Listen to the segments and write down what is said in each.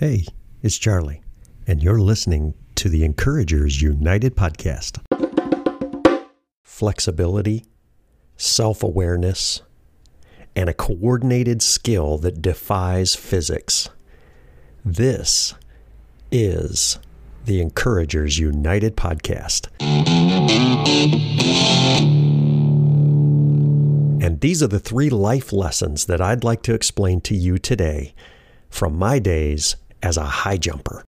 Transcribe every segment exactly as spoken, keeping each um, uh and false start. Hey, it's Charlie, and you're listening to the Encouragers United Podcast. Flexibility, self-awareness, and a coordinated skill that defies physics. This is the Encouragers United Podcast. And these are the three life lessons that I'd like to explain to you today from my days as a high jumper.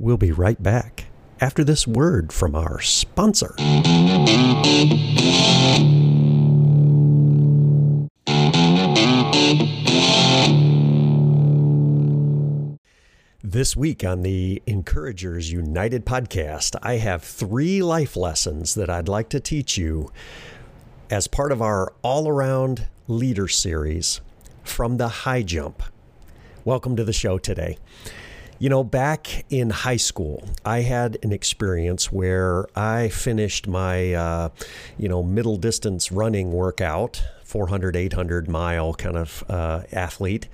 We'll be right back after this word from our sponsor. This week on the Encouragers United podcast, I have three life lessons that I'd like to teach you as part of our all-around leader series from the high jump. Welcome to the show today. You know, back in high school, I had an experience where I finished my, uh, you know, middle distance running workout, four hundred, eight hundred mile kind of uh, athlete.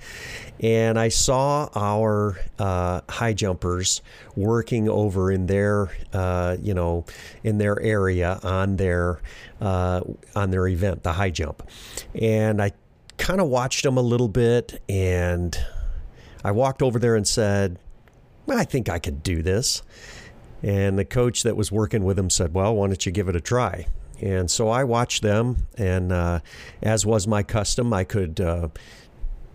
And I saw our uh, high jumpers working over in their, uh, you know, in their area on their, uh, on their event, the high jump. And I kind of watched them a little bit, and I walked over there and said, I think I could do this. And the coach that was working with him said, well, why don't you give it a try? And so I watched them, and uh, as was my custom, I could, uh,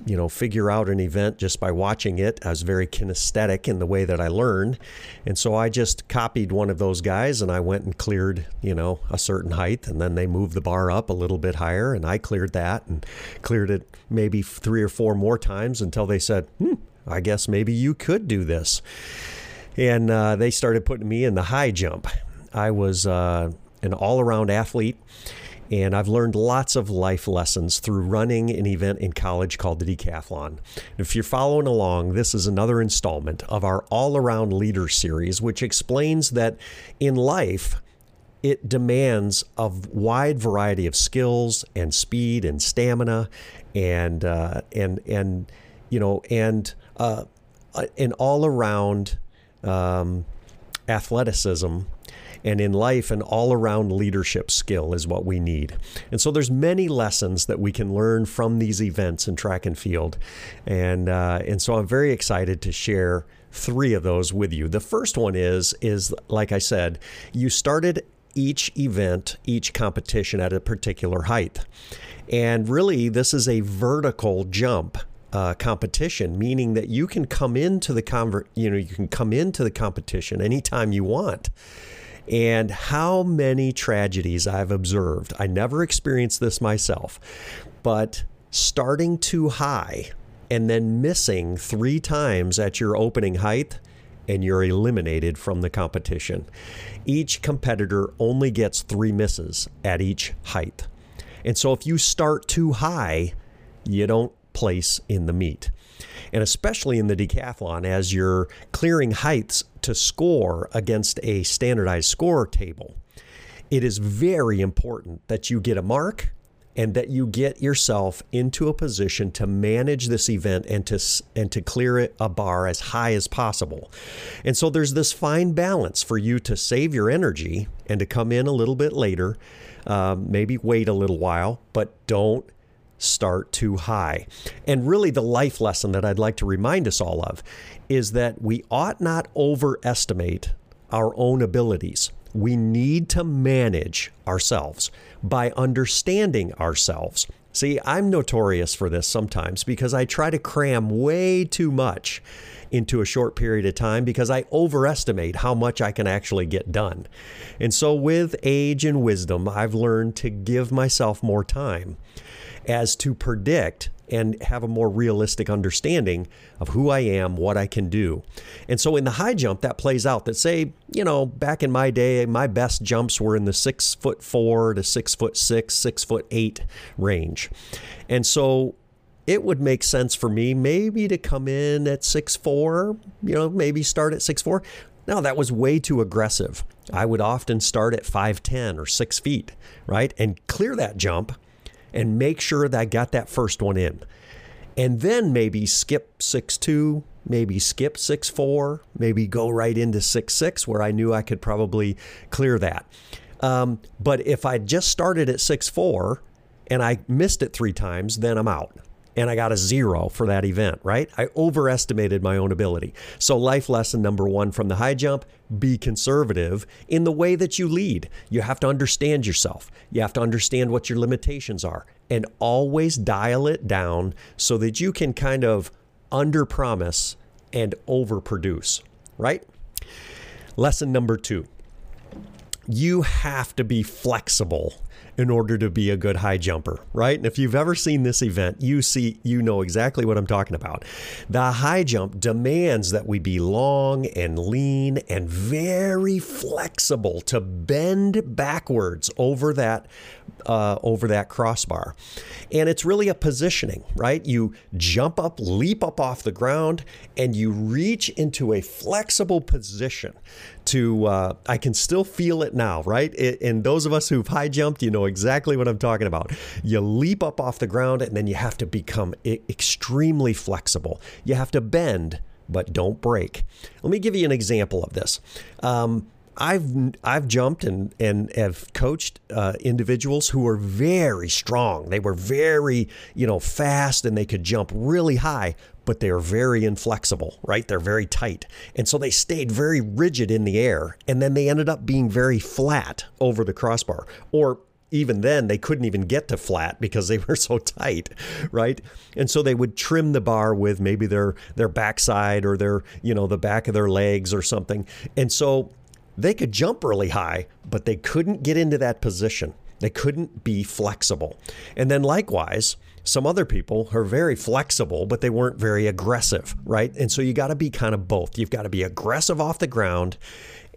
you know, figure out an event just by watching it. I was very kinesthetic in the way that I learned. And so I just copied one of those guys, and I went and cleared, you know, a certain height, and then they moved the bar up a little bit higher, and I cleared that and cleared it maybe three or four more times until they said, hmm, I guess maybe you could do this. And uh, they started putting me in the high jump. I was uh, an all-around athlete, and I've learned lots of life lessons through running an event in college called the decathlon. If you're following along, this is another installment of our all-around leader series, which explains that in life, it demands a wide variety of skills and speed and stamina and, uh, and, and, you know, and uh, an all-around um, athleticism. And in life, an all-around leadership skill is what we need. And so there's many lessons that we can learn from these events in track and field. And uh, and so I'm very excited to share three of those with you. The first one is, is like I said, you started each event, each competition at a particular height. And really, this is a vertical jump Uh, competition, meaning that you can come into the conver- you know, you can come into the competition anytime you want. And how many tragedies I've observed. I never experienced this myself, but starting too high and then missing three times at your opening height, and you're eliminated from the competition. Each competitor only gets three misses at each height. And so if you start too high, you don't place in the meet. And especially in the decathlon, as you're clearing heights to score against a standardized score table, it is very important that you get a mark and that you get yourself into a position to manage this event and to and to clear it a bar as high as possible. And so there's this fine balance for you to save your energy and to come in a little bit later, um, maybe wait a little while, but don't start too high. And really, the life lesson that I'd like to remind us all of is that we ought not overestimate our own abilities. We need to manage ourselves by understanding ourselves. See, I'm notorious for this sometimes because I try to cram way too much into a short period of time because I overestimate how much I can actually get done. And so with age and wisdom, I've learned to give myself more time as to predict and have a more realistic understanding of who I am, what I can do. And so in the high jump, that plays out that, say, you know, back in my day, my best jumps were in the six foot four to six foot six, six foot eight range. And so it would make sense for me maybe to come in at six four, you know, maybe start at six four. No, that was way too aggressive. I would often start at five ten or six feet, right? And clear that jump and make sure that I got that first one in. And then maybe skip six two, maybe skip six four, maybe go right into six six where I knew I could probably clear that. Um, but if I just started at six four and I missed it three times, then I'm out. And I got a zero for that event, right? I overestimated my own ability. So life lesson number one from the high jump, be conservative in the way that you lead. You have to understand yourself. You have to understand what your limitations are and always dial it down so that you can kind of underpromise and overproduce, right? Lesson number two, you have to be flexible in order to be a good high jumper, right? And if you've ever seen this event, you see, you know exactly what I'm talking about. The high jump demands that we be long and lean and very flexible to bend backwards over that, uh, over that crossbar. And it's really a positioning, right? You jump up, leap up off the ground, and you reach into a flexible position to, uh, I can still feel it now, right? It, and those of us who've high jumped, you know exactly what I'm talking about. You leap up off the ground and then you have to become extremely flexible. You have to bend, but don't break. Let me give you an example of this. Um, I've I've jumped and, and have coached uh, individuals who were very strong. They were very, you know, fast and they could jump really high, but they're very inflexible, right? They're very tight. And so they stayed very rigid in the air and then they ended up being very flat over the crossbar. Or even then they couldn't even get to flat because they were so tight, right? And so they would trim the bar with maybe their their backside or their, you know, the back of their legs or something. And so they could jump really high, but they couldn't get into that position. They couldn't be flexible. And then likewise, some other people are very flexible, but they weren't very aggressive, right? And so you got to be kind of both. You've got to be aggressive off the ground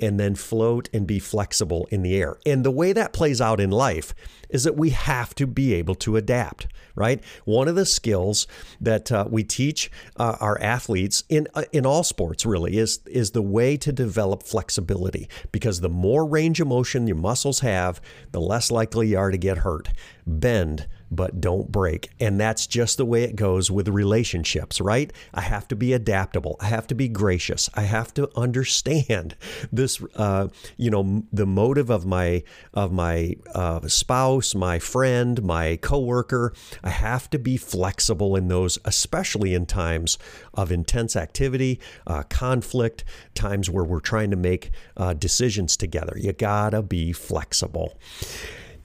and then float and be flexible in the air. And the way that plays out in life is that we have to be able to adapt, right? One of the skills that uh, we teach uh, our athletes in uh, in all sports really is, is the way to develop flexibility, because the more range of motion your muscles have, the less likely you are to get hurt. Bend, but don't break. And that's just the way it goes with relationships, right? I have to be adaptable. I have to be gracious. I have to understand this, uh, you know, the motive of my of my uh, spouse, my friend, my coworker. I have to be flexible in those, especially in times of intense activity, uh, conflict, times where we're trying to make uh, decisions together. You gotta be flexible.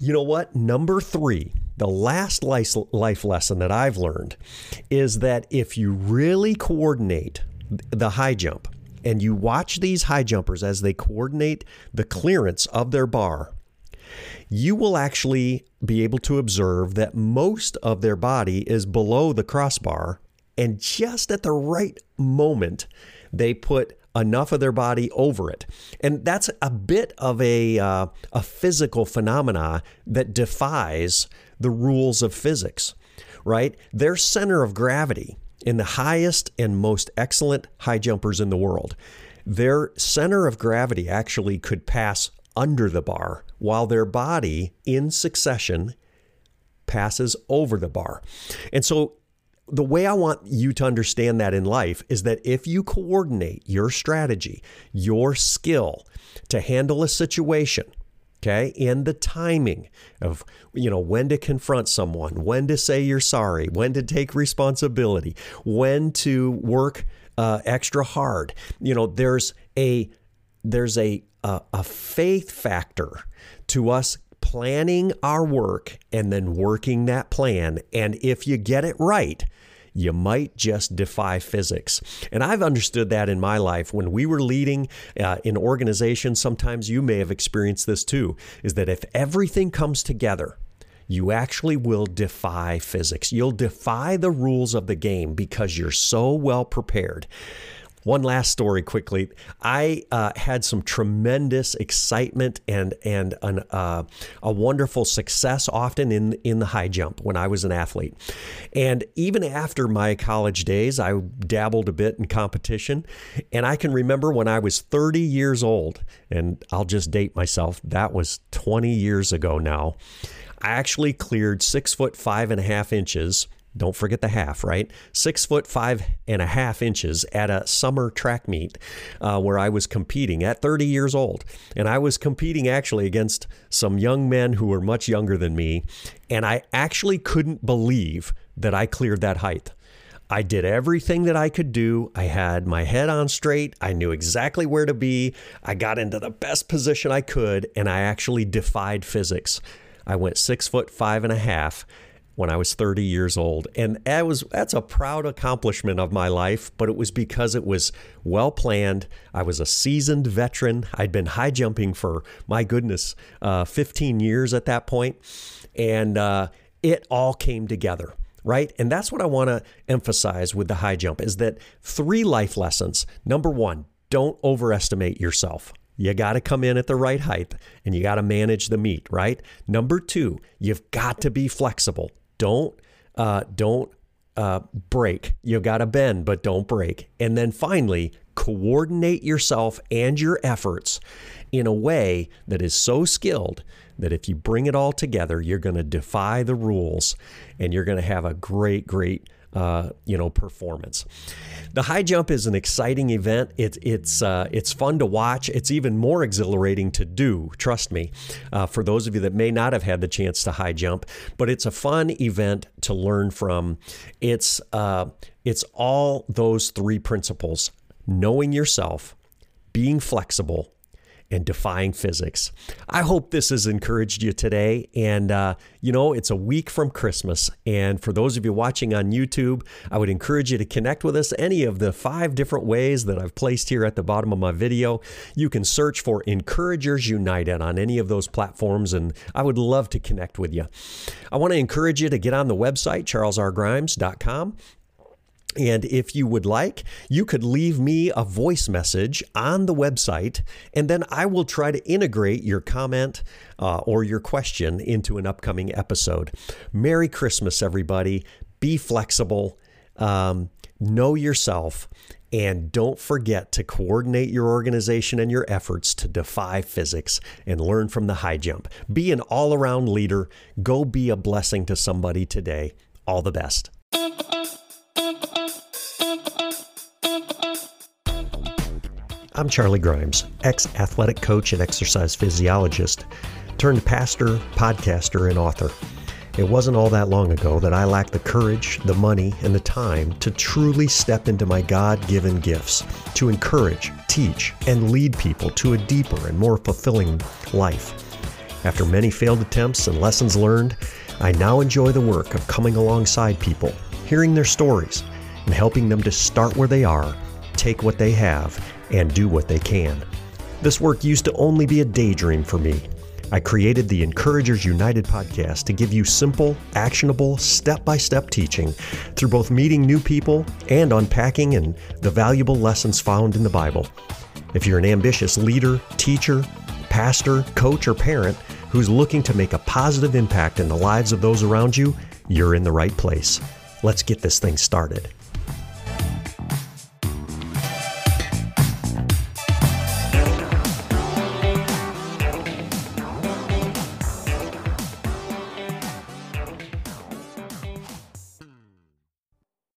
You know what? Number three, the last life lesson that I've learned is that if you really coordinate the high jump and you watch these high jumpers as they coordinate the clearance of their bar, you will actually be able to observe that most of their body is below the crossbar, and just at the right moment, they put enough of their body over it. And that's a bit of a uh, a physical phenomena that defies the rules of physics, right? Their center of gravity in the highest and most excellent high jumpers in the world, their center of gravity actually could pass under the bar while their body in succession passes over the bar. And so the way I want you to understand that in life is that if you coordinate your strategy, your skill to handle a situation, okay, and the timing of, you know, when to confront someone, when to say you're sorry, when to take responsibility, when to work uh, extra hard, you know, there's a there's a a, a faith factor to us planning our work and then working that plan. And if you get it right, you might just defy physics. And I've understood that in my life when we were leading uh, in organizations. Sometimes you may have experienced this too, is that if everything comes together, you actually will defy physics. You'll defy the rules of the game because you're so well prepared. One last story quickly. I uh, had some tremendous excitement and and an, uh, a wonderful success often in, in the high jump when I was an athlete. And even after my college days, I dabbled a bit in competition. And I can remember when I was thirty years old, and I'll just date myself, that was twenty years ago now. I actually cleared six foot five and a half inches. Don't forget the half, right? Six foot five and a half inches at a summer track meet uh, where I was competing at thirty years old. And I was competing actually against some young men who were much younger than me. And I actually couldn't believe that I cleared that height. I did everything that I could do. I had my head on straight. I knew exactly where to be. I got into the best position I could, and I actually defied physics. I went six foot five and a half when I was thirty years old. And that was that's a proud accomplishment of my life, but it was because it was well planned. I was a seasoned veteran. I'd been high jumping for, my goodness, uh, fifteen years at that point. And uh, it all came together, right? And that's what I want to emphasize with the high jump is that three life lessons. Number one, don't overestimate yourself. You got to come in at the right height and you got to manage the meet, right? Number two, you've got to be flexible. Don't, uh, don't uh, break. You've got to bend, but don't break. And then finally, coordinate yourself and your efforts in a way that is so skilled that if you bring it all together, you're going to defy the rules and you're going to have a great, great Uh, you know, performance. The high jump is an exciting event. It, it's uh, it's fun to watch. It's even more exhilarating to do, trust me, uh, for those of you that may not have had the chance to high jump, but it's a fun event to learn from. It's, uh, it's all those three principles: knowing yourself, being flexible, and defying physics. I hope this has encouraged you today. And, uh, you know, it's a week from Christmas. And for those of you watching on YouTube, I would encourage you to connect with us any of the five different ways that I've placed here at the bottom of my video. You can search for Encouragers United on any of those platforms, and I would love to connect with you. I want to encourage you to get on the website, charles r grimes dot com. And if you would like, you could leave me a voice message on the website, and then I will try to integrate your comment uh, or your question into an upcoming episode. Merry Christmas, everybody. Be flexible, um, know yourself, and don't forget to coordinate your organization and your efforts to defy physics and learn from the high jump. Be an all-around leader. Go be a blessing to somebody today. All the best. I'm Charlie Grimes, ex-athletic coach and exercise physiologist, turned pastor, podcaster, and author. It wasn't all that long ago that I lacked the courage, the money, and the time to truly step into my God-given gifts, to encourage, teach, and lead people to a deeper and more fulfilling life. After many failed attempts and lessons learned, I now enjoy the work of coming alongside people, hearing their stories, and helping them to start where they are, take what they have, and do what they can. This work used to only be a daydream for me. I created the Encouragers United podcast to give you simple, actionable, step-by-step teaching through both meeting new people and unpacking and the valuable lessons found in the Bible. If you're an ambitious leader, teacher, pastor, coach, or parent who's looking to make a positive impact in the lives of those around you, you're in the right place. Let's get this thing started.